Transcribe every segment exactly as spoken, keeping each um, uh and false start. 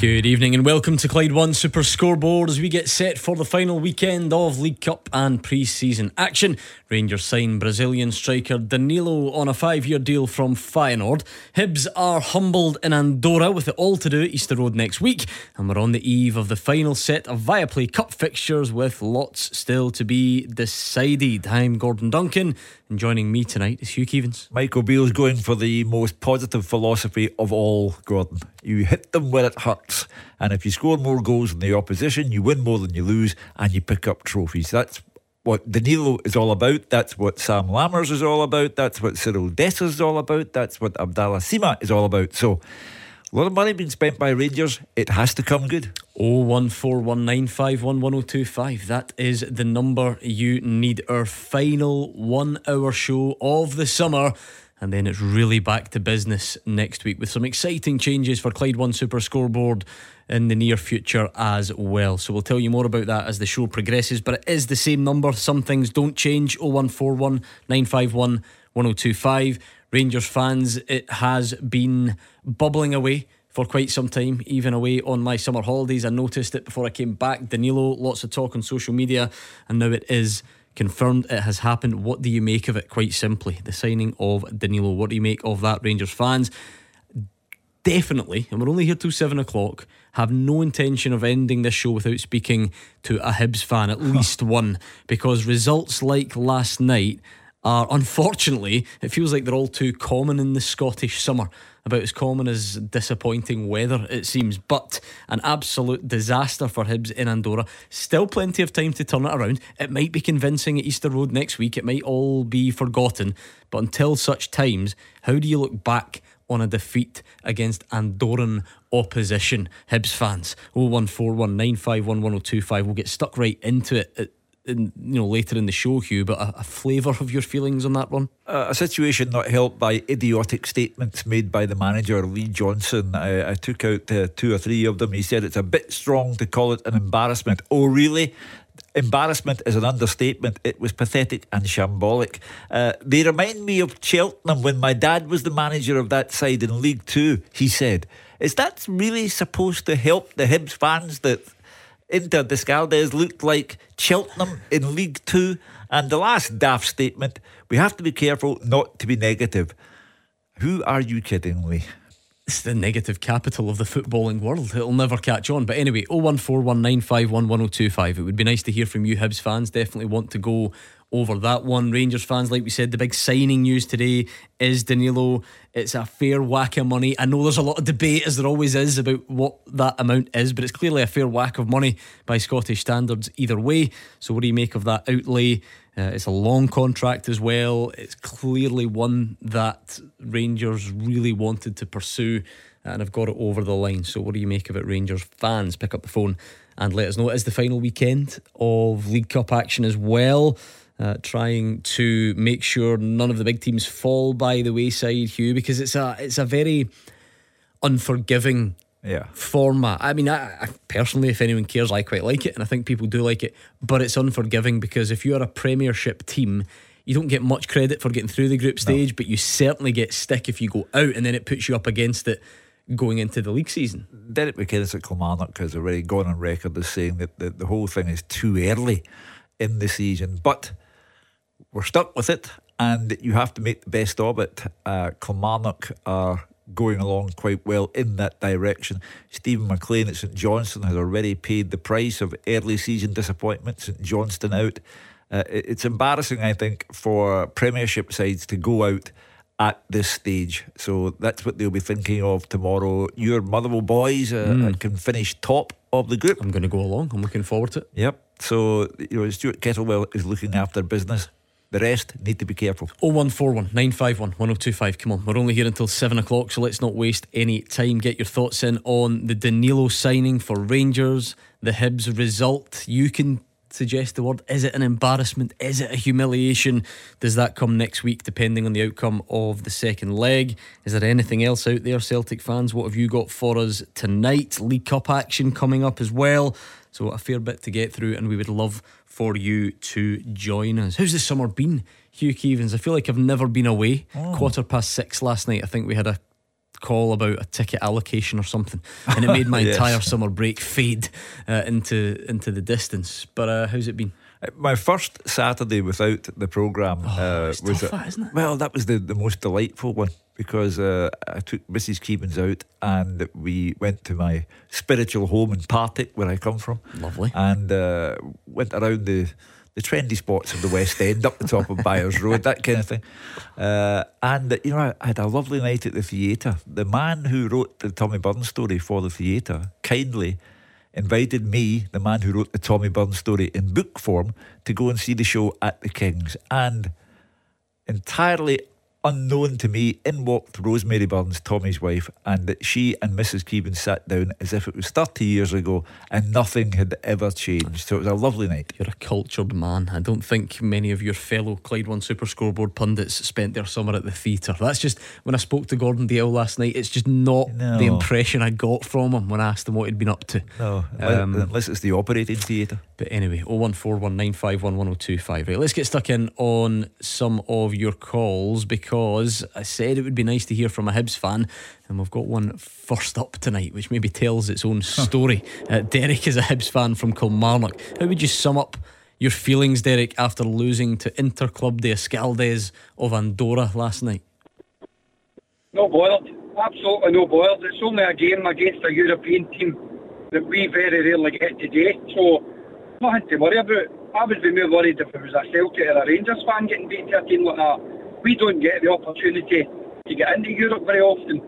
Good evening and welcome to Clyde One Super Scoreboard as we get set for the final weekend of League Cup and pre-season action. Rangers sign Brazilian striker Danilo on a five-year deal from Feyenoord. Hibs are humbled in Andorra with it all to do at Easter Road next week, and we're on the eve of the final set of Viaplay Cup fixtures with lots still to be decided. I'm Gordon Duncan and joining me tonight is Hugh Keevins. Michael Beale is going for the most positive philosophy of all, Gordon. You hit them where it hurts. And if you score more goals than the opposition, you win more than you lose, and you pick up trophies. That's what Danilo is all about. That's what Sam Lammers is all about. That's what Cyril Dessers is all about. That's what Abdallah Sima is all about. So a lot of money being spent by Rangers. It has to come good. oh one four one, nine five one, one oh two five. That is the number you need. Our final one hour show of the summer, and then it's really back to business next week with some exciting changes for Clyde One Super Scoreboard in the near future as well. So we'll tell you more about that as the show progresses, but it is the same number. Some things don't change. oh one four one, nine five one, one oh two five. Rangers fans, it has been bubbling away for quite some time, even away on my summer holidays. I noticed it before I came back. Danilo, lots of talk on social media, and now it is confirmed, it has happened. What do you make of it? Quite simply, the signing of Danilo. What do you make of that, Rangers fans? Definitely, and we're only here till seven o'clock, have no intention of ending this show without speaking to a Hibs fan, at least one, because results like last night are, unfortunately, it feels like they're all too common in the Scottish summer. About as common as disappointing weather, it seems. But an absolute disaster for Hibs in Andorra. Still plenty of time to turn it around. It might be convincing at Easter Road next week. It might all be forgotten. But until such times, how do you look back on a defeat against Andorran opposition? Hibs fans, oh one four one, nine five one, one oh two five. We'll get stuck right into it at, in, you know, later in the show, Hugh, but a, a flavour of your feelings on that one? Uh, a situation not helped by idiotic statements made by the manager, Lee Johnson. I, I took out uh, two or three of them. He said it's a bit strong to call it an embarrassment. Oh, really? Embarrassment is an understatement. It was pathetic and shambolic. Uh, they remind me of Cheltenham when my dad was the manager of that side in League Two. He said, is that really supposed to help the Hibs fans that Inter D'Escaldes looked like Cheltenham in League Two? And the last daft statement, we have to be careful not to be negative. Who are you kidding, Lee? It's the negative capital of the footballing world. It'll never catch on. But anyway, oh one four one, nine five one, one oh two five. It would be nice to hear from you, Hibs fans. Definitely want to go over that one. Rangers fans, like we said, the big signing news today is Danilo. It's a fair whack of money. I know there's a lot of debate, as there always is, about what that amount is, but it's clearly a fair whack of money by Scottish standards either way. So what do you make of that outlay? Uh, it's a long contract as well. It's clearly one that Rangers really wanted to pursue and have got it over the line. So what do you make of it, Rangers fans? Pick up the phone and let us know. It is the final weekend of League Cup action as well. Uh, trying to make sure none of the big teams fall by the wayside, Hugh, because it's a it's a very unforgiving yeah. format. I mean, I, I personally, if anyone cares, I quite like it, and I think people do like it, but it's unforgiving because if you are a Premiership team, you don't get much credit for getting through the group stage, no. but you certainly get stick if you go out, and then it puts you up against it going into the league season. Derek McInnes at Kilmarnock has already gone on record as saying that the, the whole thing is too early in the season, but we're stuck with it and you have to make the best of it. uh, Kilmarnock are going along quite well in that direction. Stephen McLean at St Johnston has already paid the price of early season disappointment. St Johnston out. uh, it's embarrassing, I think, for Premiership sides to go out at this stage, so that's what they'll be thinking of tomorrow. Your Motherwell boys uh, mm. can finish top of the group. I'm going to go along, I'm looking forward to it. Yep, so you know, Stuart Kettlewell is looking after business. The rest need to be careful. oh one four one, nine five one, one oh two five. Come on, we're only here until seven o'clock, so let's not waste any time. Get your thoughts in on the Danilo signing for Rangers, the Hibs result. You can suggest the word. Is it an embarrassment? Is it a humiliation? Does that come next week depending on the outcome of the second leg? Is there anything else out there, Celtic fans? What have you got for us tonight? League Cup action coming up as well, so a fair bit to get through, and we would love for you to join us. How's the summer been, Hugh Keevins? I feel like I've never been away. oh. Quarter past six last night, I think we had a call about a ticket allocation or something, and it made my yes. entire summer break fade uh, into into the distance. But uh, how's it been? My first Saturday without the programme, oh, uh, was tough, a, that, isn't it? Well, that was the, the most delightful one, because uh, I took Missus Keevins out and we went to my spiritual home in Partick, where I come from. Lovely. And uh, went around the the trendy spots of the West End, up the top of Byers Road, that kind of thing. Uh, and, you know, I had a lovely night at the theatre. The man who wrote the Tommy Burns story for the theatre kindly invited me, the man who wrote the Tommy Burns story in book form, to go and see the show at the King's. And entirely unknown to me, in walked Rosemary Burns, Tommy's wife, and that she and Missus Keevins sat down as if it was thirty years ago and nothing had ever changed. So it was a lovely night. You're a cultured man. I don't think many of your fellow Clyde One Super Scoreboard pundits spent their summer at the theatre. That's just, when I spoke to Gordon Dale last night, it's just not no. the impression I got from him when I asked him what he'd been up to. No, um, unless it's the operating theatre. But anyway, oh one four one nine five one one oh two five. Right, let's get stuck in on some of your calls, because Because I said it would be nice to hear from a Hibs fan, and we've got one first up tonight, which maybe tells its own story. uh, Derek is a Hibs fan from Kilmarnock. How would you sum up your feelings, Derek, after losing to Inter Club d'Escaldes of Andorra last night? No boiled, absolutely no boiled. It's only a game against a European team that we very rarely get today, so nothing to worry about. I would be more worried if it was a Celtic or a Rangers fan getting beat to a team like that. We don't get the opportunity to get into Europe very often,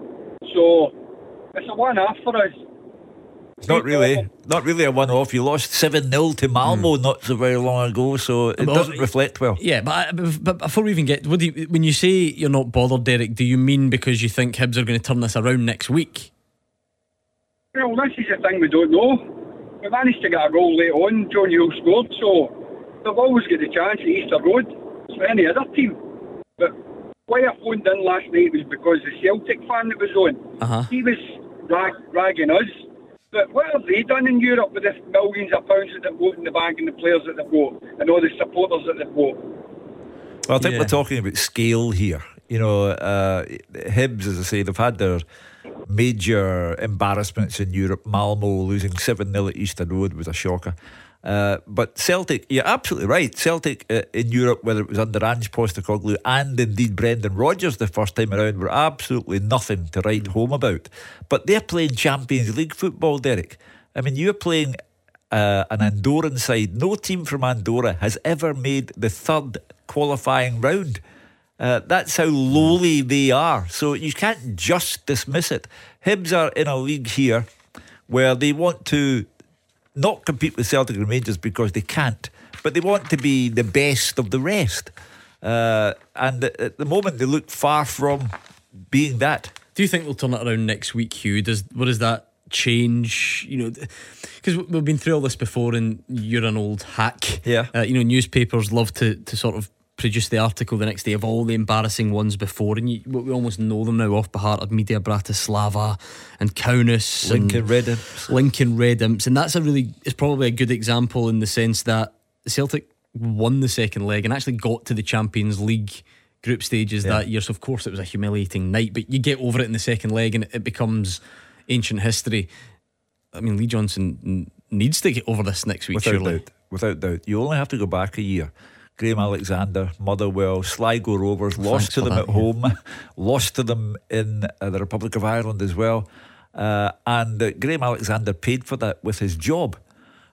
so it's a one-off for us. It's not really, not really a one-off. You lost seven nil to Malmo mm. not so very long ago, so it but doesn't reflect well. Yeah, but, I, but before we even get, what do you, when you say you're not bothered, Derek, do you mean because you think Hibs are going to turn this around next week? Well, this is the thing we don't know. We managed to get a goal late on. John Yule scored, so they've always got the chance at Easter Road. It's for any other team. But why I phoned in last night was because the Celtic fan that was on, uh-huh. he was rag, ragging us. But what have they done in Europe with the millions of pounds that they've got in the bank, and the players that they've got, and all the supporters that they've got? Well, I think yeah. we're talking about scale here. You know, uh, Hibs, as I say, they've had their major embarrassments in Europe. Malmo losing seven nil at Easter Road was a shocker. Uh, but Celtic, you're absolutely right. Celtic uh, in Europe, whether it was under Ange Postecoglou and indeed Brendan Rodgers the first time around, were absolutely nothing to write home about. But they're playing Champions League football, Derek. I mean, you're playing uh, an Andorran side. No team from Andorra has ever made the third qualifying round. Uh, that's how lowly they are. So you can't just dismiss it. Hibs are in a league here where they want to not compete with Celtic and Rangers because they can't, but they want to be the best of the rest. Uh, and at the moment, they look far from being that. Do you think they'll turn it around next week, Hugh? Does what does that change? You know, because we've been through all this before, and you're an old hack. Yeah. Uh, you know, newspapers love to to sort of produce the article the next day of all the embarrassing ones before, and you, we almost know them now off by heart. Of Media Bratislava and Kaunas, Lincoln Red Imps. Lincoln Red Imps, and that's a really, it's probably a good example in the sense that Celtic won the second leg and actually got to the Champions League group stages yeah. that year. So of course it was a humiliating night, but you get over it in the second leg and it becomes ancient history. I mean, Lee Johnson needs to get over this next week, without surely doubt. Without doubt. You only have to go back a year. Graham Alexander, Motherwell, Sligo Rovers, lost Thanks to them that, at yeah. home, lost to them in uh, the Republic of Ireland as well. Uh, and uh, Graham Alexander paid for that with his job.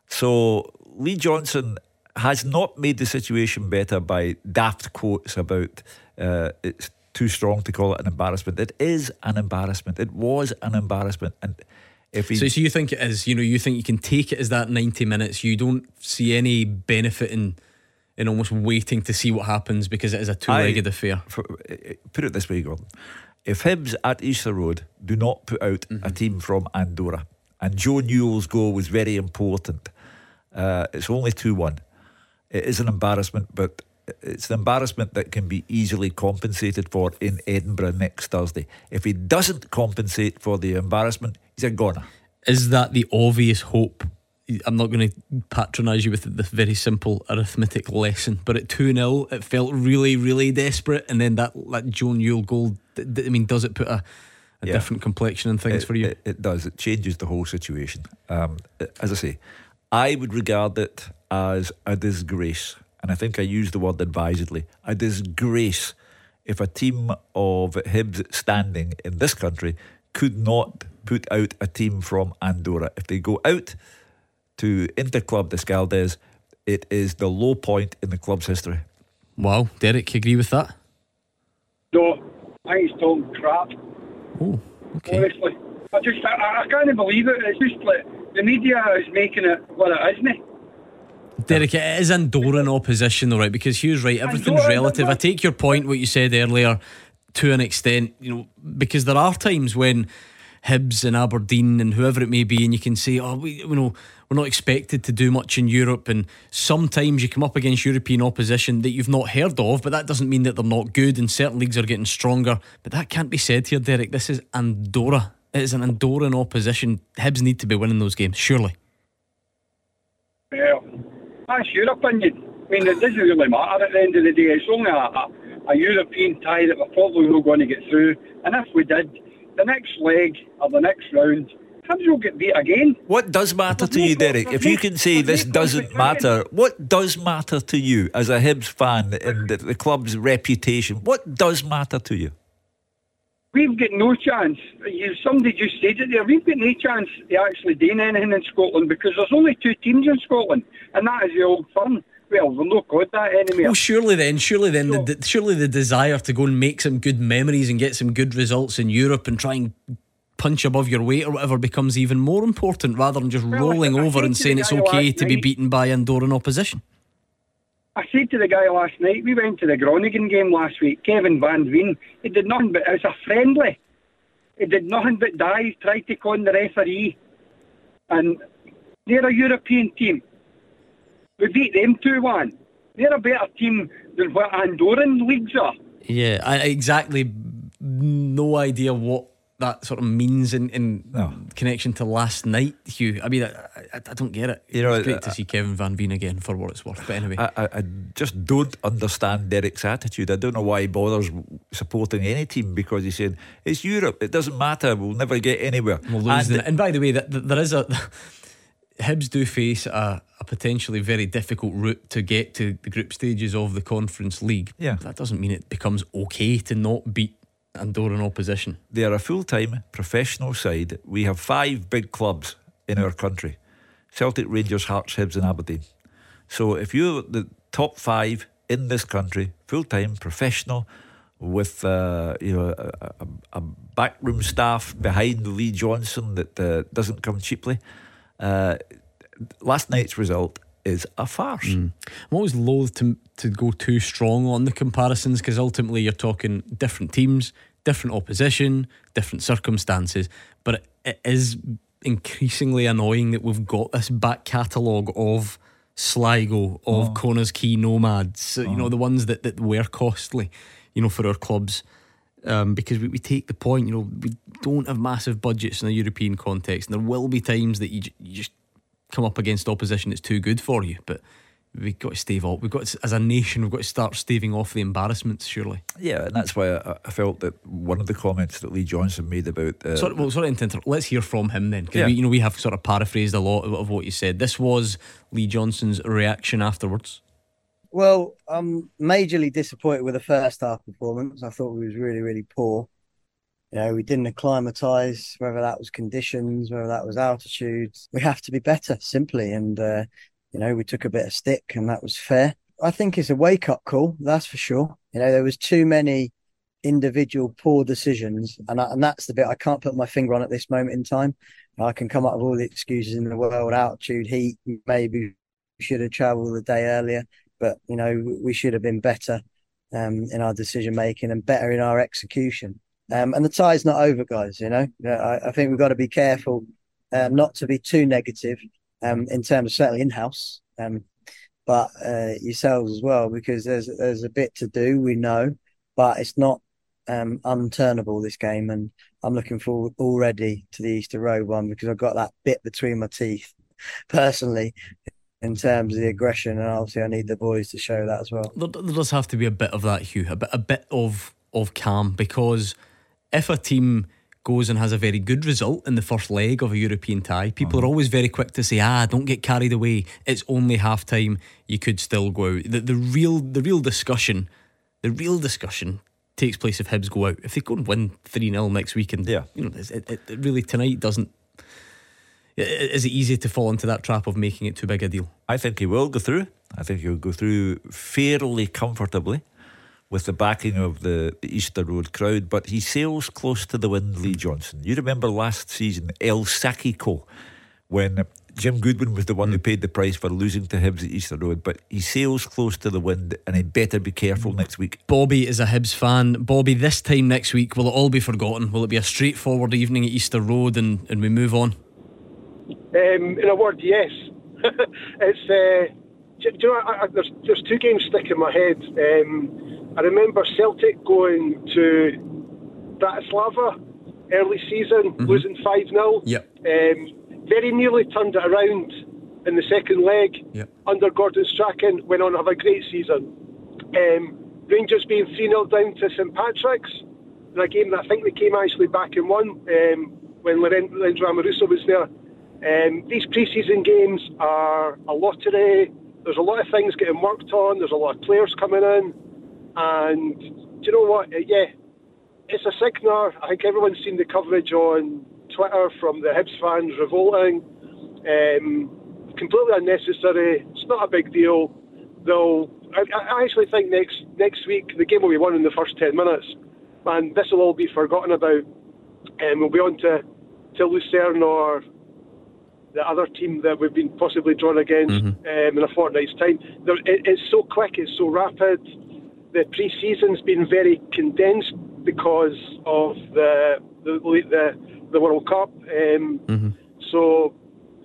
So Lee Johnson has not made the situation better by daft quotes about uh, it's too strong to call it an embarrassment. It is an embarrassment. It was an embarrassment. And if he... so, so you think it is, you know, you think you can take it as that ninety minutes. You don't see any benefit in... and almost waiting to see what happens, because it is a two-legged I, affair. For, put it this way, Gordon. If Hibs at Easter Road do not put out mm-hmm. a team from Andorra, and Joe Newell's goal was very important, Uh, it's only two one. It is an embarrassment, but it's an embarrassment that can be easily compensated for in Edinburgh next Thursday. If he doesn't compensate for the embarrassment, he's a goner. Is that the obvious hope? I'm not going to patronise you with the very simple arithmetic lesson, but at two nil it felt really, really desperate, and then that, that Joan Yule goal, I mean, does it put a, a yeah. different complexion in things it, for you? It, it does. It changes the whole situation. Um, as I say, I would regard it as a disgrace, and I think I use the word advisedly, a disgrace if a team of Hibs standing in this country could not put out a team from Andorra. If they go out to Inter Club d'Escaldes, it is the low point in the club's history. Wow, Derek, you agree with that? No, I think it's total crap. Oh, okay. Honestly, I just, I, I can't believe it. It's just like the media is making it what it isn't. Derek, it is Andorran opposition though, right? Because Hugh's right, everything's relative. I take your point, what you said earlier, to an extent, you know, because there are times when Hibs and Aberdeen and whoever it may be, and you can say, oh, we, you know, we're not expected to do much in Europe, and sometimes you come up against European opposition that you've not heard of, but that doesn't mean that they're not good, and certain leagues are getting stronger. But that can't be said here, Derek. This is Andorra. It is an Andorran opposition. Hibs need to be winning those games, surely. Well, that's your opinion. I mean, it doesn't really matter at the end of the day. It's only a, a, a European tie that we're probably not going to get through, and if we did, the next leg or the next round, Hibs will get beat again. What does matter to you, Derek? If you can say this doesn't matter, what does matter to you as a Hibs fan and the, the club's reputation? What does matter to you? We've got no chance. You, somebody just said it there. We've got no chance of actually doing anything in Scotland because there's only two teams in Scotland, and that is the Old Firm. Well, we're not got that anyway. Well, surely then, surely then, so, the, surely the desire to go and make some good memories and get some good results in Europe and try and punch above your weight or whatever becomes even more important rather than just well, rolling over and saying it's okay to night. be beaten by Andorran opposition. I said to the guy last night, we went to the Groningen game last week, Kevin Van Veen, he did nothing but, it was a friendly, he did nothing but dive, try to con the referee, and they're a European team. We beat them two one. They're a better team than what Andorran leagues are. Yeah, I exactly no idea what that sort of means in, in no. connection to last night, Hugh. I mean, I, I, I don't get it. You know, it's great I, to see Kevin Van Veen again, for what it's worth. But anyway, I, I, I just don't understand Derek's attitude. I don't know why he bothers supporting any team because he's saying, it's Europe, it doesn't matter, we'll never get anywhere. We'll lose and, the, and by the way, that, that there is a... Hibs do face a, a potentially very difficult route to get to the group stages of the Conference League. Yeah. That doesn't mean it becomes okay to not beat Andorran opposition. They are a full-time professional side. We have five big clubs in our country: Celtic, Rangers, Hearts, Hibs and Aberdeen. So if you're the top five in this country, full-time professional, with uh, you know a, a, a backroom staff behind Lee Johnson that uh, doesn't come cheaply, Uh, last night's result is a farce. Mm. I'm always loath to to go too strong on the comparisons because ultimately you're talking different teams, different opposition, different circumstances. But it, it is increasingly annoying that we've got this back catalogue of Sligo, of oh. Connah's Quay Nomads, oh. you know, the ones that, that were costly, you know, for our clubs. Um, because we, we take the point, you know, we don't have massive budgets in a European context, and there will be times that you, j- you just come up against opposition that's too good for you. But we've got to stave off. We've got to, as a nation, we've got to start staving off the embarrassments, surely. Yeah, and that's why I, I felt that one of the comments that Lee Johnson made about. Uh, sorry, well, sorry, intent. Let's hear from him then, because yeah. you know we have sort of paraphrased a lot of, of what you said. This was Lee Johnson's reaction afterwards. Well, I'm majorly disappointed with the first half performance. I thought we was really, really poor. You know, we didn't acclimatise, whether that was conditions, whether that was altitude. We have to be better, simply. And, uh, you know, we took a bit of stick and that was fair. I think it's a wake-up call, that's for sure. You know, there was too many individual poor decisions. And, I, and that's the bit I can't put my finger on at this moment in time. I can come up with all the excuses in the world, altitude, heat, maybe should have travelled the day earlier. But, you know, we should have been better um, in our decision-making and better in our execution. Um, and the tie's not over, guys, you know. I, I think we've got to be careful uh, not to be too negative um, in terms of certainly in-house, um, but uh, yourselves as well, because there's there's a bit to do, we know, but it's not um, unturnable, this game. And I'm looking forward already to the Easter Road one, because I've got that bit between my teeth personally in terms of the aggression, and obviously I need the boys to show that as well. There, there does have to be a bit of that, Hugh, a bit, a bit of, of calm, because if a team goes and has a very good result in the first leg of a European tie, people mm. are always very quick to say, ah, don't get carried away, it's only half time, you could still go out. The, the real the real discussion, the real discussion takes place if Hibs go out. If they go and win three nil next week, and yeah. you know, it, it, it really tonight doesn't. Is it easy to fall into that trap of making it too big a deal? I think he will go through. I think he'll go through fairly comfortably, with the backing of the Easter Road crowd, but he sails close to the wind, Lee Johnson. You remember last season, El Sakiko, when Jim Goodwin was the one mm. who paid the price for losing to Hibs at Easter Road, but he sails close to the wind, and he better be careful next week. Bobby is a Hibs fan. Bobby, this time next week, will it all be forgotten? Will it be a straightforward evening at Easter Road, and, and we move on? Um, in a word, yes. It's, uh, do you know, I, I, there's, there's two games stick in my head. Um, I remember Celtic going to Bratislava early season, mm-hmm. losing five nil. Yep. Um, very nearly turned it around in the second leg, yep. under Gordon Strachan, went on to have a great season. Um, Rangers being three nil down to St Patrick's, in a game that I think they came actually back and won um, when Lorenzo Amoruso was there. Um, these pre-season games are a lottery. There's a lot of things getting worked on. There's a lot of players coming in. And do you know what? Yeah, it's a sickener. I think everyone's seen the coverage on Twitter from the Hibs fans revolting. Um, completely unnecessary. It's not a big deal, though. I, I actually think next next week the game will be won in the first ten minutes, and this will all be forgotten about. And um, we'll be on to to Lucerne or the other team that we've been possibly drawn against mm-hmm. um, in a fortnight's time. There, it, it's so quick. It's so rapid. The pre-season's been very condensed because of the the the, the World Cup. Um, mm-hmm. So,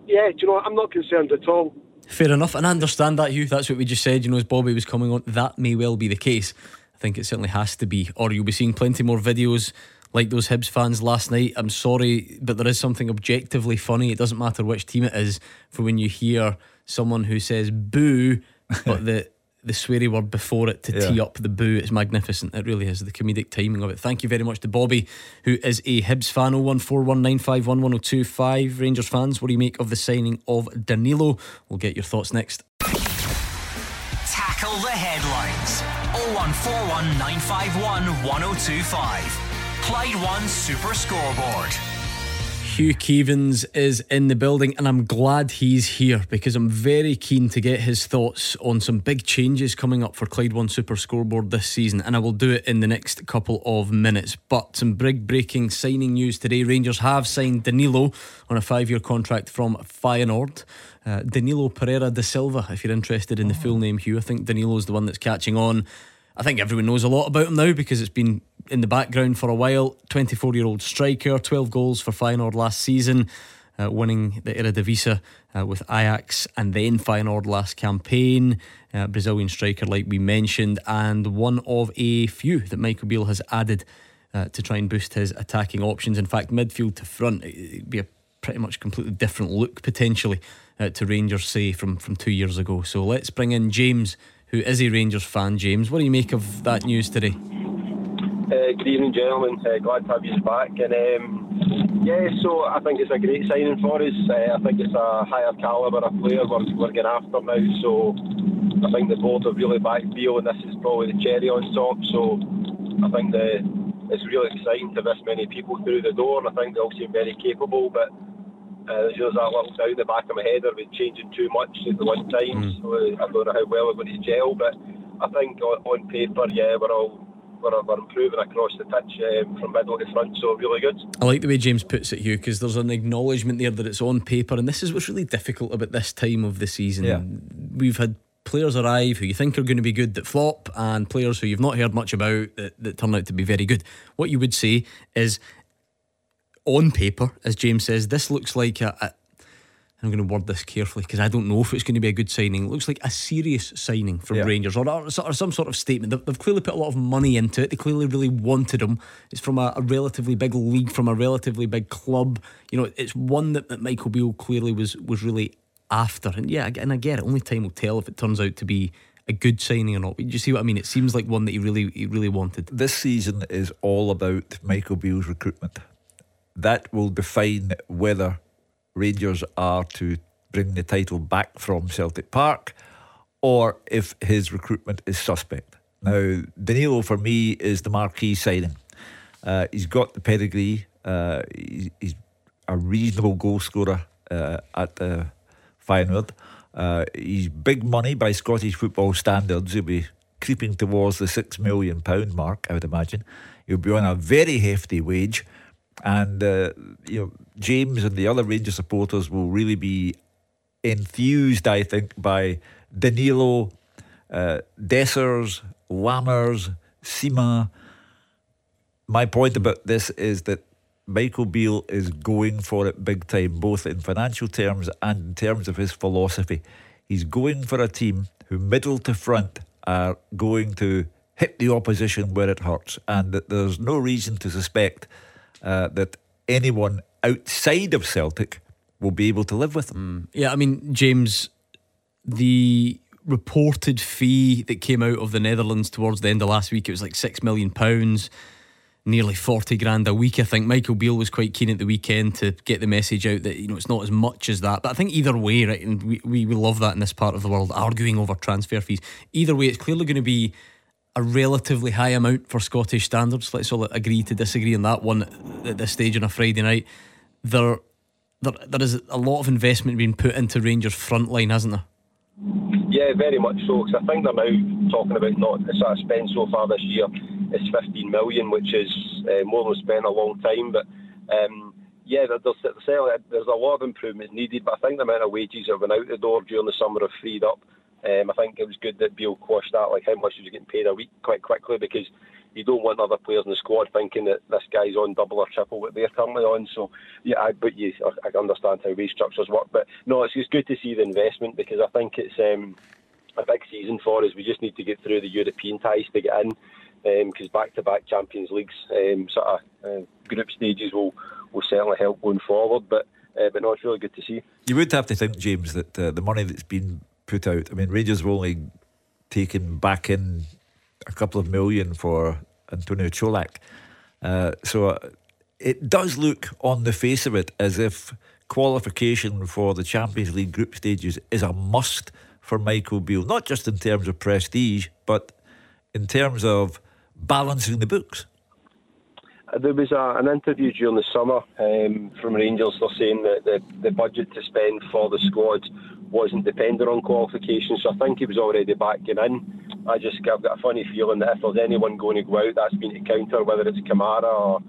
yeah, do you know what? I'm not concerned at all. Fair enough, and I understand that, Hugh. That's what we just said. You know, as Bobby was coming on, that may well be the case. I think it certainly has to be, or you'll be seeing plenty more videos like those Hibs fans last night. I'm sorry, but there is something objectively funny. It doesn't matter which team it is, for when you hear someone who says boo, but the the sweary word before it to yeah. tee up the boo. It's magnificent. It really is, the comedic timing of it. Thank you very much to Bobby, who is a Hibs fan. oh one four one nine five one one oh two five. Rangers fans, what do you make of the signing of Danilo? We'll get your thoughts next. Tackle the headlines. oh one four one nine five one one oh two five. Clyde One Super Scoreboard. Hugh Keevins is in the building, and I'm glad he's here, because I'm very keen to get his thoughts on some big changes coming up for Clyde One Super Scoreboard this season, and I will do it in the next couple of minutes. But some big breaking signing news today. Rangers have signed Danilo on a five-year contract from Feyenoord. uh, Danilo Pereira da Silva, if you're interested in the full name, Hugh. I think Danilo's the one that's catching on. I think everyone knows a lot about him now, because it's been in the background for a while. Twenty-four-year-old striker, twelve goals for Feyenoord last season, uh, winning the Eredivisie uh, with Ajax and then Feyenoord last campaign. uh, Brazilian striker, like we mentioned, and one of a few that Michael Beale has added uh, to try and boost his attacking options. In fact, midfield to front, it'd be a pretty much completely different look potentially uh, to Rangers, say, from, from two years ago. So let's bring in James, who is a Rangers fan. James, what do you make of that news today? Uh, good evening, gentlemen. Uh, glad to have you back. And um, yeah, so I think it's a great signing for us. Uh, I think it's a higher calibre of player we're, we're getting after now. So I think the board have really backed Beale, and this is probably the cherry on top. So I think the, it's really exciting to have this many people through the door, and I think they all seem very capable. But uh, there's that little down the back of my head that we're changing too much at the one time. Mm. So I don't know how well we're going to gel, but I think on, on paper, yeah, we're all. We're, we're improving across the pitch, um, from middle to front, so really good. I like the way James puts it, Hugh, because there's an acknowledgement there that it's on paper, and this is what's really difficult about this time of the season. Yeah. We've had players arrive who you think are going to be good that flop, and players who you've not heard much about that, that turn out to be very good. What you would say is, on paper, as James says, this looks like a, a I'm going to word this carefully because I don't know if it's going to be a good signing. It looks like a serious signing from yeah. Rangers or, or, or some sort of statement. They've, they've clearly put a lot of money into it. They clearly really wanted him. It's from a, a relatively big league, from a relatively big club. You know, it's one that, that Michael Beale clearly was, was really after. And yeah, and I get it, only time will tell if it turns out to be a good signing or not. But you see what I mean? It seems like one that he really, he really wanted. This season is all about Michael Beale's recruitment. That will define whether Rangers are to bring the title back from Celtic Park or if his recruitment is suspect. Now, Danilo, for me, is the marquee signing. Uh, he's got the pedigree. Uh, he's, he's a reasonable goal scorer uh, at uh, Feyenoord. Uh, he's big money by Scottish football standards. He'll be creeping towards the six million pounds mark, I would imagine. He'll be on a very hefty wage. And uh, you know, James and the other Rangers supporters will really be enthused, I think, by Danilo, uh, Dessers, Lammers, Sima. My point about this is that Michael Beale is going for it big time, both in financial terms and in terms of his philosophy. He's going for a team who, middle to front, are going to hit the opposition where it hurts, and that there's no reason to suspect Uh, that anyone outside of Celtic will be able to live with them. Mm. Yeah, I mean, James, the reported fee that came out of the Netherlands towards the end of last week, it was like six million pounds, nearly forty grand a week, I think. Michael Beale was quite keen at the weekend to get the message out that, you know, it's not as much as that. But I think either way, right, and we, we, we love that in this part of the world, arguing over transfer fees. Either way, it's clearly going to be a relatively high amount for Scottish standards. Let's all agree to disagree on that one at this stage on a Friday night. There, there, there is a lot of investment being put into Rangers' frontline, hasn't there? Yeah, very much so. Because I think they're now talking about not the sort of spend so far this year is fifteen million, which is uh, more than spent a long time. But um, yeah, there's, there's a lot of improvements needed. But I think the amount of wages that went out the door during the summer have freed up. Um, I think it was good that Beale quashed that, like how much he was getting paid a week, quite quickly, because you don't want other players in the squad thinking that this guy's on double or triple what they're currently on. So, yeah, I, but you, I understand how wage structures work. But no, it's, it's good to see the investment, because I think it's um, a big season for us. We just need to get through the European ties to get in, because um, back-to-back Champions Leagues um, sort of uh, group stages will, will certainly help going forward. But uh, but no, it's really good to see. You would have to think, James, that uh, the money that's been put out. I mean, Rangers were only taking back in a couple of million for Antonio Cholak. Uh, so it does look on the face of it as if qualification for the Champions League group stages is a must for Michael Beale, not just in terms of prestige, but in terms of balancing the books. There was a, an interview during the summer um, from Rangers. They're saying that the, the budget to spend for the squad wasn't dependent on qualification, so I think he was already backing in. I just I've got a funny feeling that if there's anyone going to go out, that's been to counter, whether it's Kamara or,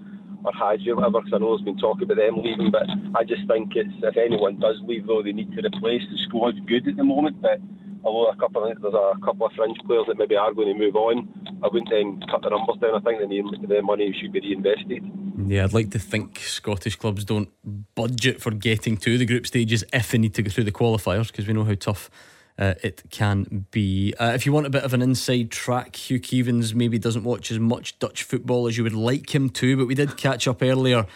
or Hadji or whatever, because I know there's been talk about them leaving, but I just think it's, if anyone does leave though, they need to replace the squad good at the moment. But although a couple of, there's a couple of fringe players that maybe are going to move on, I wouldn't um, cut the numbers down. I think the, the money should be reinvested. Yeah, I'd like to think Scottish clubs don't budget for getting to the group stages if they need to go through the qualifiers, because we know how tough uh, it can be. Uh, if you want a bit of an inside track, Hugh Keevins maybe doesn't watch as much Dutch football as you would like him to, but we did catch up earlier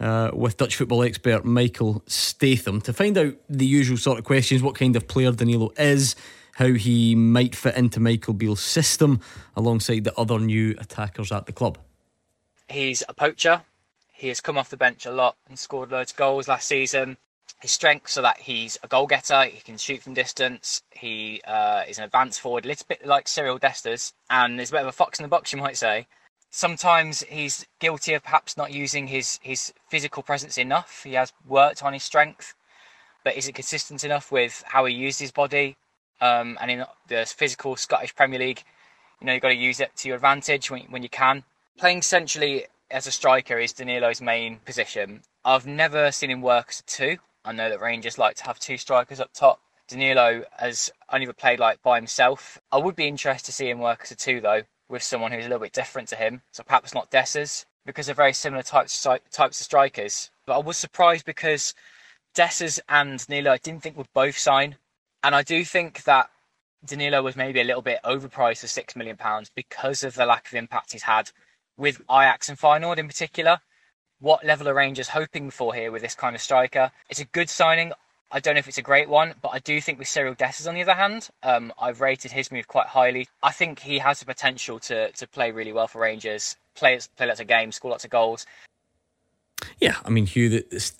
Uh, with Dutch football expert Michael Statham to find out the usual sort of questions: what kind of player Danilo is, how he might fit into Michael Beale's system alongside the other new attackers at the club. He's a poacher. He has come off the bench a lot and scored loads of goals last season. His strengths are that he's a goal getter, he can shoot from distance, he uh, is an advanced forward, a little bit like Cyril Dessers, and is a bit of a fox in the box, you might say. Sometimes he's guilty of perhaps not using his, his physical presence enough. He has worked on his strength, but isn't consistent enough with how he used his body. Um, and in the physical Scottish Premier League, you know, you've got to use it to your advantage when, when you can. Playing centrally as a striker is Danilo's main position. I've never seen him work as a two. I know that Rangers like to have two strikers up top. Danilo has only ever played like by himself. I would be interested to see him work as a two, though, with someone who's a little bit different to him, so perhaps not Dessers, because they're very similar types of, types of strikers. But I was surprised because Dessers and Danilo I didn't think would both sign. And I do think that Danilo was maybe a little bit overpriced for six million pounds because of the lack of impact he's had with Ajax and Feyenoord in particular. What level are Rangers hoping for here with this kind of striker? It's a good signing. I don't know if it's a great one, but I do think with Cyril Dessers, on the other hand, um, I've rated his move quite highly. I think he has the potential to to play really well for Rangers, play, play lots of games, score lots of goals. Yeah, I mean, Hugh, this,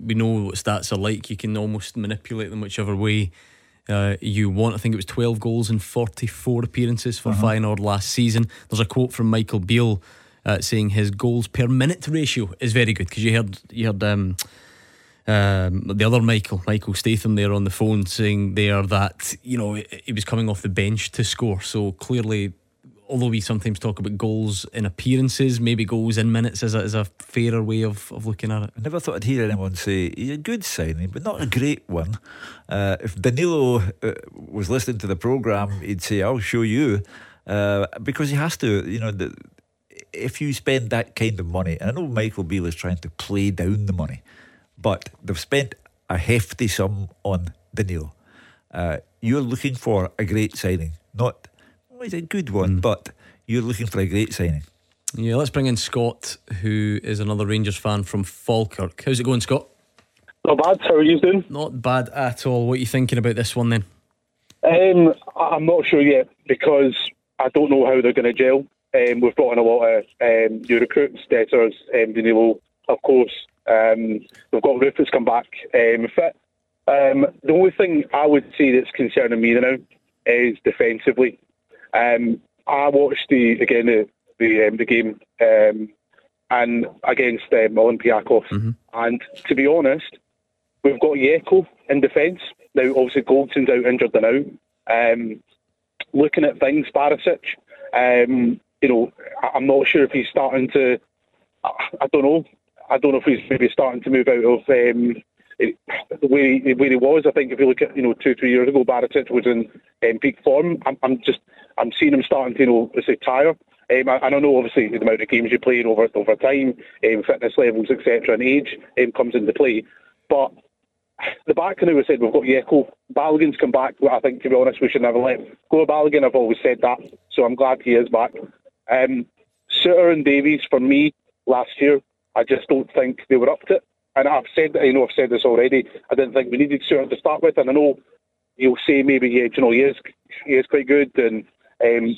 we know what stats are like. You can almost manipulate them whichever way Uh, you want. I think it was twelve goals and forty-four appearances for uh-huh. Feyenoord last season. There's a quote from Michael Beale uh, saying his goals per minute ratio is very good, because you heard you heard um, um, the other Michael Michael Statham there on the phone saying there that, you know, he was coming off the bench to score. So clearly, although we sometimes talk about goals in appearances, maybe goals in minutes is a, is a fairer way of, of looking at it. I never thought I'd hear anyone say he's a good signing but not a great one. Uh, if Danilo uh, was listening to the programme, he'd say, I'll show you, uh, because he has to. You know, the, if you spend that kind of money, and I know Michael Beale is trying to play down the money, but they've spent a hefty sum on Danilo. Uh, you're looking for a great signing, not he's a good one, mm. but you're looking for a great signing. Yeah, let's bring in Scott, who is another Rangers fan from Falkirk. How's it going, Scott? Not bad, how are you doing? Not bad at all. What are you thinking about this one then? Um, I'm not sure yet, because I don't know how they're going to gel. Um, we've brought in a lot of um, new recruits, Dessers, um, Danilo, of course. Um, we've got Rupert's come back um, fit. Um, the only thing I would say that's concerning me now is defensively. Um, I watched the again the the, um, the game um, and against um, Olympiakos, mm-hmm. and to be honest, we've got Yeko in defence now. Obviously, Goldson's out injured and out. Um, looking at things, Barisic, um, you know, I'm not sure if he's starting to. I don't know. I don't know if he's maybe starting to move out of um, the way he, where he was. I think if you look at, you know, two three years ago, Barisic was in um, peak form. I'm, I'm just. I'm seeing him starting to, you know, say, tire. Um, I, I don't know, obviously, the amount of games you're playing over over time, um, fitness levels, et cetera, and age um, comes into play. But the back, I always said, we've got Yeko. Balogun's come back. I think, to be honest, we should never let go of Balogun. I've always said that, so I'm glad he is back. Um, Suter and Davies, for me, last year, I just don't think they were up to it. And I've said that, you know, I've said this already. I didn't think we needed Suter to start with, and I know you'll say maybe, yeah, you know, he is, he is quite good, and Um,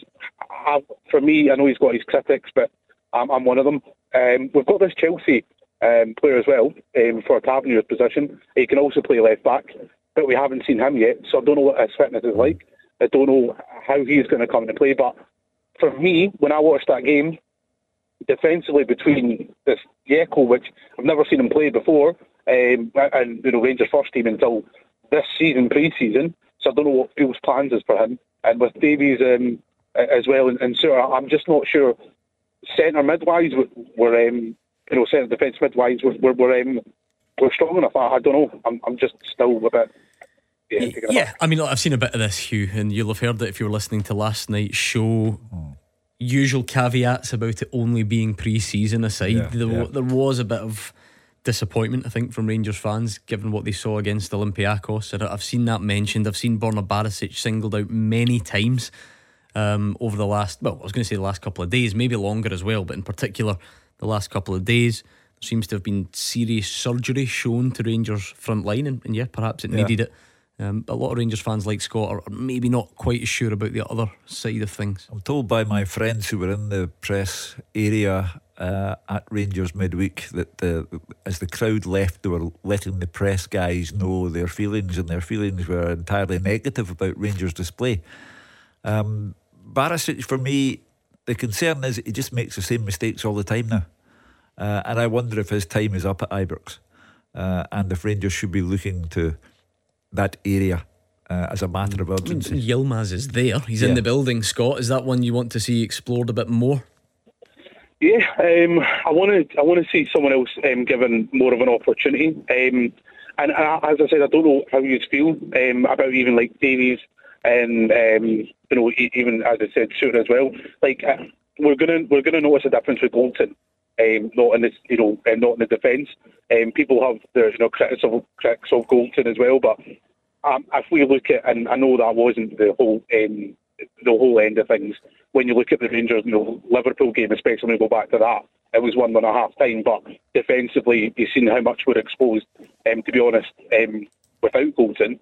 I, for me, I know he's got his critics, but I'm, I'm one of them. Um, we've got this Chelsea um, player as well um, for Tavernier's position. He can also play left back, but we haven't seen him yet, so I don't know what his fitness is like. I don't know how he's going to come into play. But for me, when I watched that game, defensively between this Yeko, which I've never seen him play before, um, and, you know, Rangers first team until this season, pre-season, so I don't know what Beale's plans is for him. And with Davies um, as well, and, and Suter, I'm just not sure. Centre mid-wise, we're um, you know, centre defence mid-wise, we're we're, um, we're strong enough. I, I don't know. I'm I'm just still a bit. Yeah, yeah. I mean, look, I've seen a bit of this, Hugh, and you'll have heard it if you were listening to last night's show. Mm. Usual caveats about it only being pre-season aside, yeah, there, yeah. there was a bit of disappointment, I think, from Rangers fans given what they saw against Olympiakos. And I've seen that mentioned. I've seen Borna Barisic singled out many times um, over the last, well, I was going to say the last couple of days, maybe longer as well, but in particular the last couple of days. There seems to have been serious surgery shown to Rangers' front line, and, and yeah, perhaps it yeah. needed it. Um, but a lot of Rangers fans like Scott are maybe not quite as sure about the other side of things. I'm told by my friends who were in the press area Uh, at Rangers midweek that the, as the crowd left, they were letting the press guys know their feelings, and their feelings were entirely negative about Rangers' display. um, Barisic, for me, the concern is he just makes the same mistakes all the time now, uh, and I wonder if his time is up at Ibrox, uh, and if Rangers should be looking to that area Uh, as a matter of urgency. Yilmaz is there, he's yeah. in the building. Scott, is that one you want to see explored a bit more? Yeah, um, I want to. I want to see someone else um, given more of an opportunity. Um, and I, as I said, I don't know how you feel um, about even like Davies and um, you know, even as I said, Suter as well. Like uh, we're gonna we're gonna notice a difference with Goldson. um, not in this, you know, um, not in the defence. Um, people have their, you know, critics of critics of Goldson as well, but um, if we look at, and I know that wasn't the whole um, the whole end of things. When you look at the Rangers and the Liverpool game, especially when we go back to that, it was one and a half time. But defensively, you've seen how much we're exposed. Um, to be honest, um, without Goldson,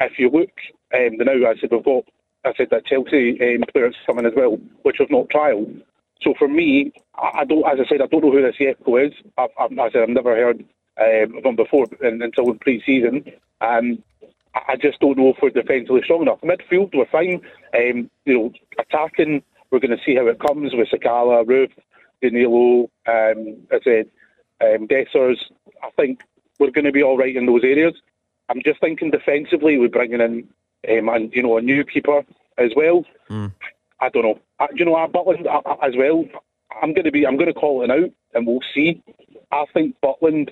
if you look, um, the now I said we've got. I said that Chelsea um, players coming as well, which have not trialled. So for me, I don't. As I said, I don't know who this Yepko is. I've, I've, I said I've never heard um, of him before in, until in pre-season, and I just don't know if we're defensively strong enough. Midfield, we're fine. Um, you know, attacking, we're going to see how it comes with Sakala, Ruth, Danilo. Um, I said um, Dessers. I think we're going to be all right in those areas. I'm just thinking defensively, we're bringing in. Um, and you know, a new keeper as well. Mm. I don't know. I, you know, Butland I, I, as well. I'm going to be. I'm going to call it out, and we'll see. I think Butland.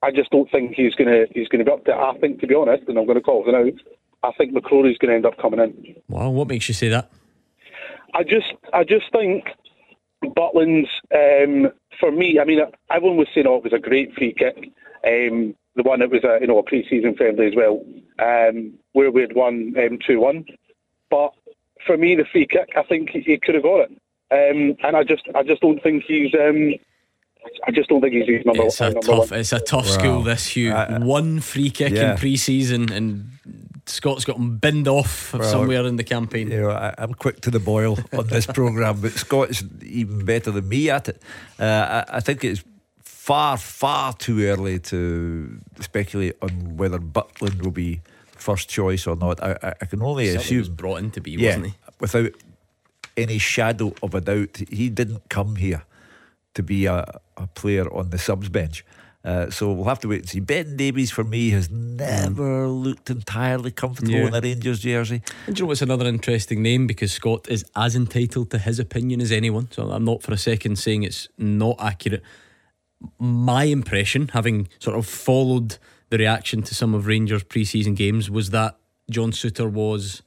I just don't think he's going to. He's going to be up there. I think, to be honest, and I'm going to call it out. I think McCrory's going to end up coming in. Wow, what makes you say that? I just, I just think Butland's. Um, for me, I mean, everyone was saying, "Oh, it was a great free kick." Um, the one that was a, you know, a pre-season friendly as well, um, where we had won um, two one. But for me, the free kick, I think he, he could have got it, um, and I just, I just don't think he's, um, I just don't think he's, he's number, it's one, a number tough, one. It's a tough wow. school this, Hugh. Uh, one free kick yeah. in pre-season, and Scott's got him binned off well, somewhere in the campaign. You know, I, I'm quick to the boil on this programme, but Scott's even better than me at it. Uh, I, I think it's. Far, far too early to speculate on whether Butland will be first choice or not. I, I, I can only Something assume was brought in to be, yeah, wasn't he? Without any shadow of a doubt, he didn't come here to be a, a player on the subs bench. Uh, so we'll have to wait and see. Ben Davies for me has never looked entirely comfortable yeah. in a Rangers jersey. And do you know what's another interesting name, because Scott is as entitled to his opinion as anyone, so I'm not for a second saying it's not accurate. My impression, having sort of followed the reaction to some of Rangers pre-season games, was that John Suter was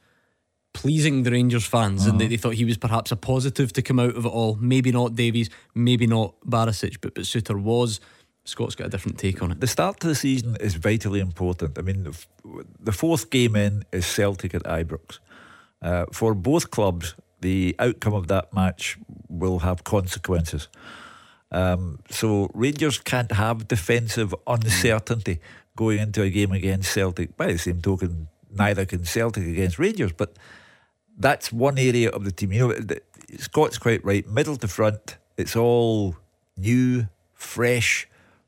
pleasing the Rangers fans, uh-huh. and they, they thought he was perhaps a positive to come out of it all. Maybe not Davies, maybe not Barisic, but, but Suter was. Scott's got a different take on it. The start to the season is vitally important. I mean, the, the fourth game in is Celtic at Ibrox. Uh, for both clubs, the outcome of that match will have consequences. Um, so Rangers can't have defensive uncertainty going into a game against Celtic. By the same token, neither can Celtic against Rangers, but that's one area of the team. You know, Scott's quite right, middle to front, it's all new, fresh,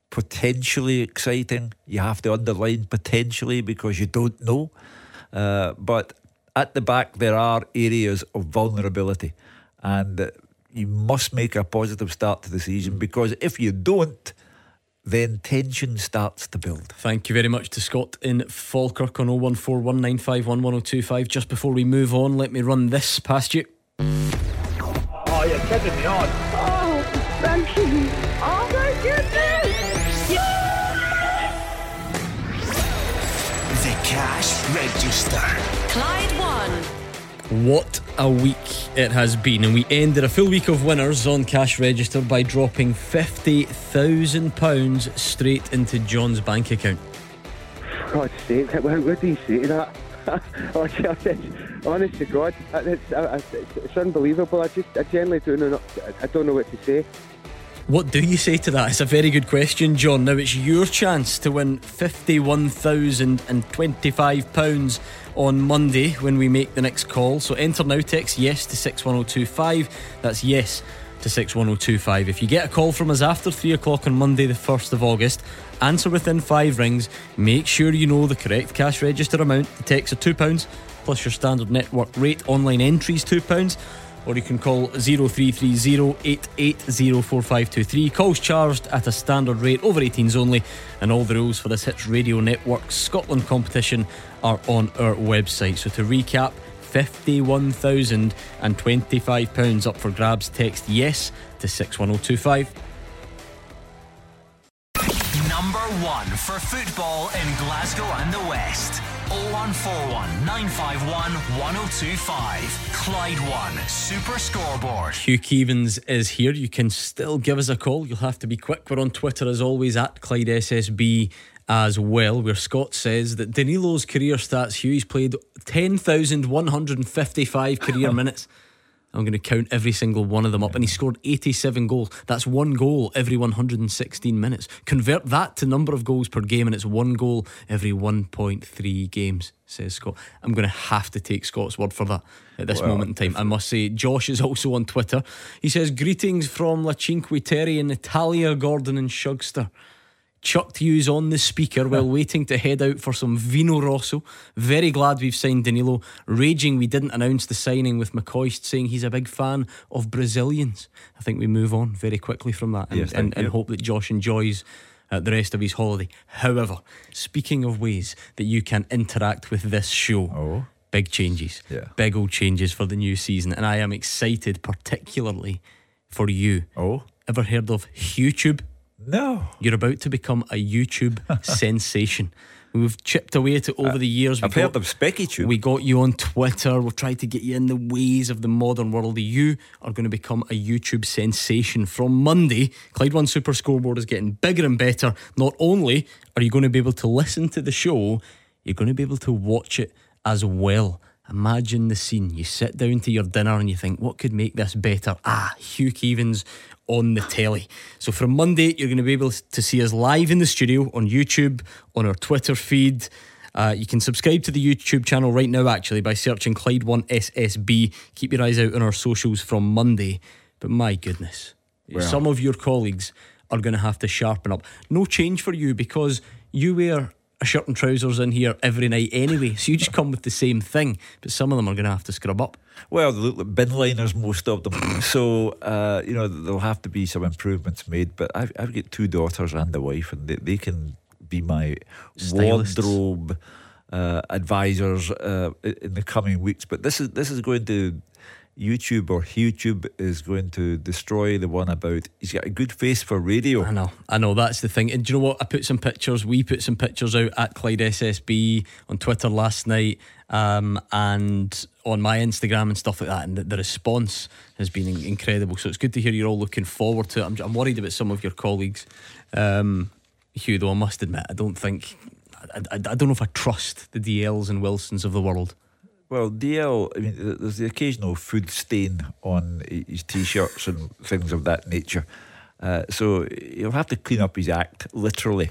potentially exciting. You have to underline potentially, because you don't know, uh, but at the back there are areas of vulnerability, and uh, you must make a positive start to the season, because if you don't, then tension starts to build. Thank you very much to Scott in Falkirk on oh one four one nine five one one oh two five. Just before we move on, let me run this past you. Oh, you're kidding me on. Oh, thank you. Oh, my goodness. Yeah. The Cash Register. Clyde One. What a week it has been, and we ended a full week of winners on Cash Register by dropping fifty thousand pounds straight into John's bank account. God's sake, what do you say to that? Honest to God, it's, it's, it's unbelievable. I just, I generally don't know, I don't know what to say. What do you say to that? It's a very good question, John. Now it's your chance to win fifty-one thousand twenty-five pounds on Monday when we make the next call. So enter now, text yes to six one oh two five. That's yes to six one oh two five. If you get a call from us after three o'clock on Monday the first of August, answer within five rings. Make sure you know the correct Cash Register amount. The texts are two pounds plus your standard network rate. Online entries two pounds. Or you can call oh three three oh eight eight oh four five two three. Calls charged at a standard rate, over eighteens only. And all the rules for this Hits Radio Network Scotland competition are on our website. So to recap, fifty-one thousand twenty-five pounds up for grabs. Text YES to six one oh two five. Number number one for football in Glasgow and the West. oh one four one, nine five one, one oh two five. Clyde One Super Scoreboard. Hugh Keevins is here. You can still give us a call. You'll have to be quick. We're on Twitter as always at Clyde S S B as well, where Scott says that Danilo's career stats, Hugh, he's played ten thousand one hundred fifty-five career minutes. I'm going to count every single one of them up, and he scored eighty-seven goals. That's one goal every one hundred sixteen minutes. Convert that to number of goals per game, and it's one goal every one point three games, says Scott. I'm going to have to take Scott's word for that at this well, moment in time, I must say. Josh is also on Twitter. He says, greetings from La Cinque Terre in Italia, Gordon and Shugster. Chucked Hughes on the speaker while waiting to head out for some Vino Rosso. Very glad we've signed Danilo. Raging we didn't announce the signing, with McCoist saying he's a big fan of Brazilians. I think we move on very quickly from that, and, yes, and, and hope that Josh enjoys uh, the rest of his holiday. However, speaking of ways that you can interact with this show, oh. big changes, yeah. big old changes for the new season, and I am excited particularly for you. Oh, ever heard of YouTube? No. You're about to become a YouTube sensation. We've chipped away at it over uh, the years. We I've got, heard of SpeckyTube. We got you on Twitter. We've tried to get you in the ways of the modern world. You are going to become a YouTube sensation. From Monday, Clyde One Super Scoreboard is getting bigger and better. Not only are you going to be able to listen to the show, you're going to be able to watch it as well. Imagine the scene. You sit down to your dinner and you think, what could make this better? Ah, Hugh Keevins on the telly. So from Monday, you're going to be able to see us live in the studio on YouTube, on our Twitter feed. Uh, you can subscribe to the YouTube channel right now, actually, by searching Clyde One S S B. Keep your eyes out on our socials from Monday. But my goodness, wow. some of your colleagues are going to have to sharpen up. No change for you, because you wear a shirt and trousers in here every night anyway, so you just come with the same thing, but some of them are going to have to scrub up. Well, they look like bin liners, most of them. So uh, you know, there'll have to be some improvements made. But I've, I've got two daughters and a wife, and they, they can be my stylists, wardrobe uh, advisors uh, in the coming weeks. But this is this is going to YouTube or YouTube is going to destroy the one about he's got a good face for radio. I know, I know, that's the thing. And do you know what? I put some pictures, we put some pictures out at Clyde S S B on Twitter last night, um, and on my Instagram and stuff like that, and the, the response has been in- incredible. So it's good to hear you're all looking forward to it. I'm, I'm worried about some of your colleagues, um, Hugh, though. I must admit, I don't think I, I, I don't know if I trust the D Ls and Wilsons of the world. Well, D L, I mean, there's the occasional food stain on his T-shirts and things of that nature. Uh, so he'll have to clean up his act, literally.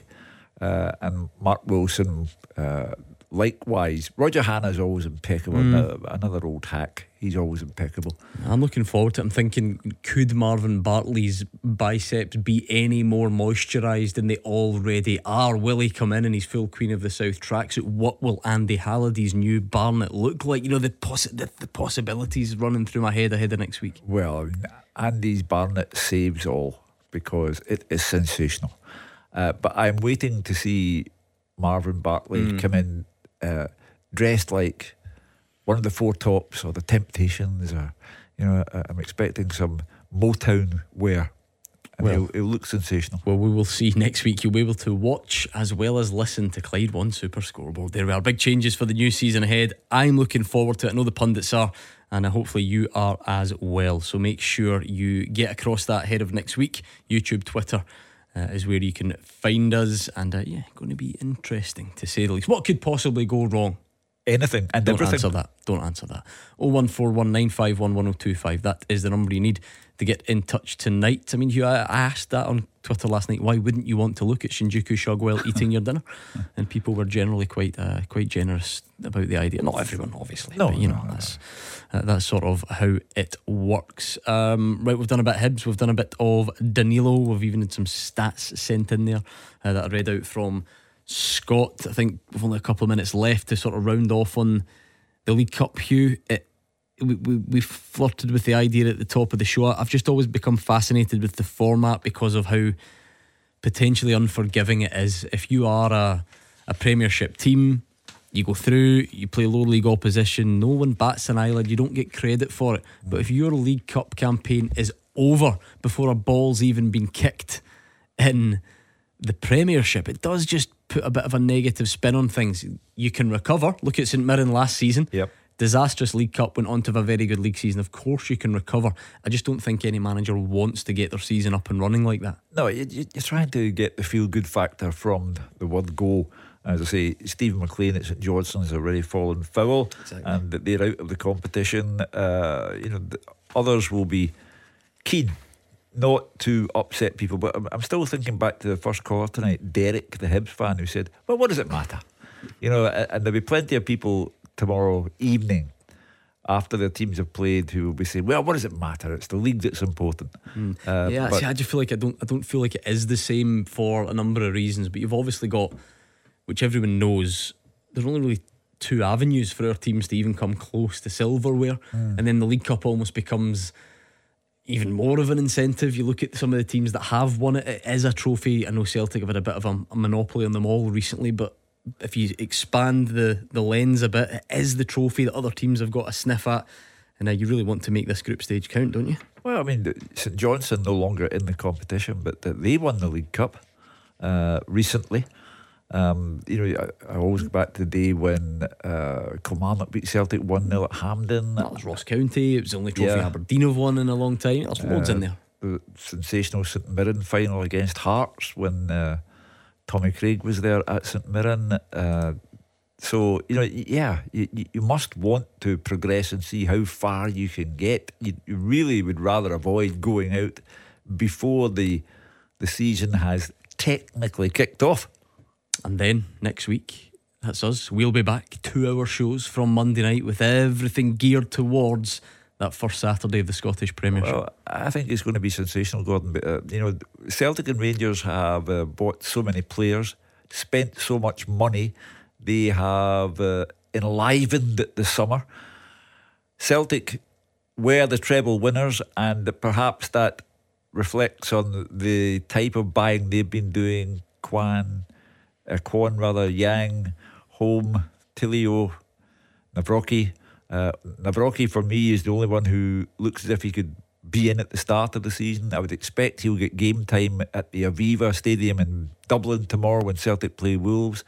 Uh, and Mark Wilson, uh, likewise. Roger Hanna's always impeccable. Mm. Another, another old hack. He's always impeccable. I'm looking forward to it. I'm thinking, could Marvin Bartley's biceps be any more moisturised than they already are? Will he come in in his full Queen of the South tracksuit? What will Andy Halliday's new Barnett look like? You know, the, poss- the, the possibilities running through my head ahead of next week. Well, Andy's Barnett saves all, because it is sensational. Uh, but I'm waiting to see Marvin Bartley mm. come in uh, dressed like one of the Four Tops or the Temptations, or, you know, I'm expecting some Motown wear. And well, it looks sensational. Well, we will see next week. You'll be able to watch as well as listen to Clyde One Super Scoreboard. There we are. Big changes for the new season ahead. I'm looking forward to it. I know the pundits are, and hopefully you are as well. So make sure you get across that ahead of next week. YouTube, Twitter Uh, is where you can find us. And uh, yeah, going to be interesting, to say the least. What could possibly go wrong? Anything and Don't everything. Don't answer that. Don't answer that. oh one four one, nine five one, one oh two five. That is the number you need to get in touch tonight. I mean, Hugh, I asked that on Twitter last night. Why wouldn't you want to look at Shinjuku Shog while eating your dinner? And people were generally quite uh, quite generous about the idea. Not everyone, obviously. No, but, you no, know no, that's no. Uh, that's sort of how it works. Um, right, we've done a bit Hibs. We've done a bit of Danilo. We've even had some stats sent in there uh, that I read out from Scott. I think we've only a couple of minutes left to sort of round off on the League Cup, Hugh. It, we, we, we flirted with the idea at the top of the show. I've just always become fascinated with the format because of how potentially unforgiving it is. If you are a, a Premiership team, you go through, you play lower league opposition, no one bats an eyelid, you don't get credit for it. But if your League Cup campaign is over before a ball's even been kicked in, the Premiership, it does just put a bit of a negative spin on things. You can recover. Look at St Mirren last season. Yep. Disastrous League Cup, went on to have a very good league season. Of course you can recover. I just don't think any manager wants to get their season up and running like that. No, you, you're trying to get the feel good factor from the word go. As I say, Stephen McLean at St Johnston has already fallen foul, exactly. and they're out of the competition. Uh, you know, others will be keen not to upset people, but I'm, I'm still thinking back to the first caller tonight, Derek, the Hibs fan, who said, "Well, what does it matter?" You know, and there'll be plenty of people tomorrow evening after their teams have played who will be saying, well, what does it matter, it's the league that's important. mm. uh, yeah see, I just feel like I don't I don't feel like it is the same for a number of reasons, but you've obviously got, which everyone knows, there's only really two avenues for our teams to even come close to silverware, mm. and then the League Cup almost becomes even more of an incentive. You look at some of the teams that have won it, it is a trophy. I know Celtic have had a bit of a, a monopoly on them all recently, but if you expand the, the lens a bit, it is the trophy that other teams have got a sniff at. And now you really want to make this group stage count, don't you? Well, I mean, St Johnston no longer in the competition, but they won the League Cup uh, recently. Um, you know, I, I always go back to the day when uh, Kilmarnock beat Celtic one nil at Hampden. That was Ross County. It was the only trophy yeah. Aberdeen have won in a long time. There's loads uh, in there. The sensational St Mirren final against Hearts when Uh, Tommy Craig was there at St Mirren. Uh, so, you know, yeah, you, you must want to progress and see how far you can get. You, you really would rather avoid going out before the the season has technically kicked off. And then next week, that's us. We'll be back, two-hour shows from Monday night with everything geared towards that first Saturday of the Scottish Premiership. Well, I think it's going to be sensational, Gordon. But, uh, you know, Celtic and Rangers have uh, bought so many players, spent so much money. They have uh, enlivened the summer. Celtic were the treble winners, and perhaps that reflects on the type of buying they've been doing. Kwan, uh, Kwan rather, Yang, Holm, Tilio, Navrocki. Uh, Navrocki for me is the only one who looks as if he could be in at the start of the season. I would expect he'll get game time at the Aviva Stadium in Dublin tomorrow when Celtic play Wolves.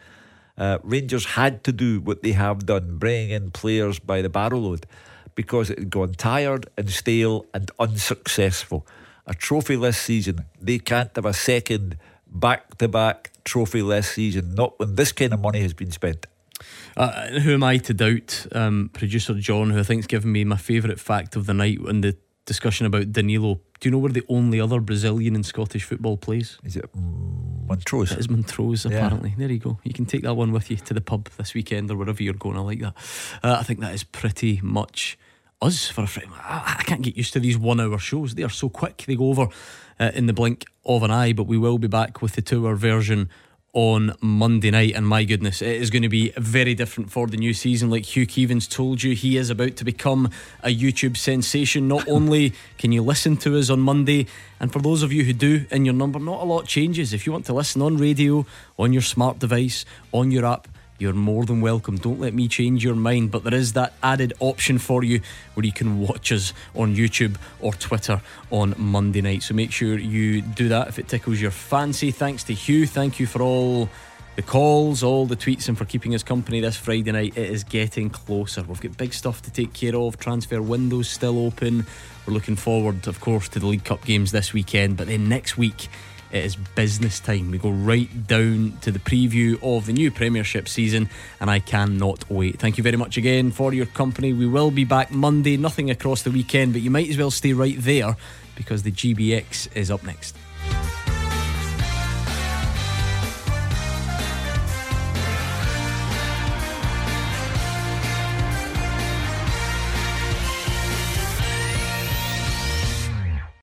uh, Rangers had to do what they have done, bringing in players by the barrel load, because it had gone tired and stale and unsuccessful. A trophyless season. They can't have a second back-to-back trophyless season, not when this kind of money has been spent. Uh, who am I to doubt um, producer John, who I think's given me my favourite fact of the night in the discussion about Danilo? Do you know where the only other Brazilian in Scottish football plays? Is it Montrose? It is Montrose, apparently. Yeah. There you go. You can take that one with you to the pub this weekend or wherever you're going. I like that. uh, I think that is pretty much us for a frame. I, I can't get used to these one hour shows. They are so quick. They go over uh, in the blink of an eye. But we will be back with the two hour version on Monday night, and my goodness, it is going to be very different for the new season. Like Hugh Keevins told you, he is about to become a YouTube sensation. Not only can you listen to us on Monday, and for those of you who do, in your number, not a lot changes. If you want to listen on radio, on your smart device, on your app, you're more than welcome. Don't let me change your mind. But there is that added option for you where you can watch us on YouTube or Twitter on Monday night. So make sure you do that if it tickles your fancy. Thanks to Hugh. Thank you for all the calls, all the tweets, and for keeping us company this Friday night. It is getting closer. We've got big stuff to take care of. Transfer windows still open. We're looking forward, of course, to the League Cup games this weekend. But then next week, it is business time. We go right down to the preview of the new Premiership season, and I cannot wait. Thank you very much again for your company. We will be back Monday. Nothing across the weekend, but you might as well stay right there because the G B X is up next.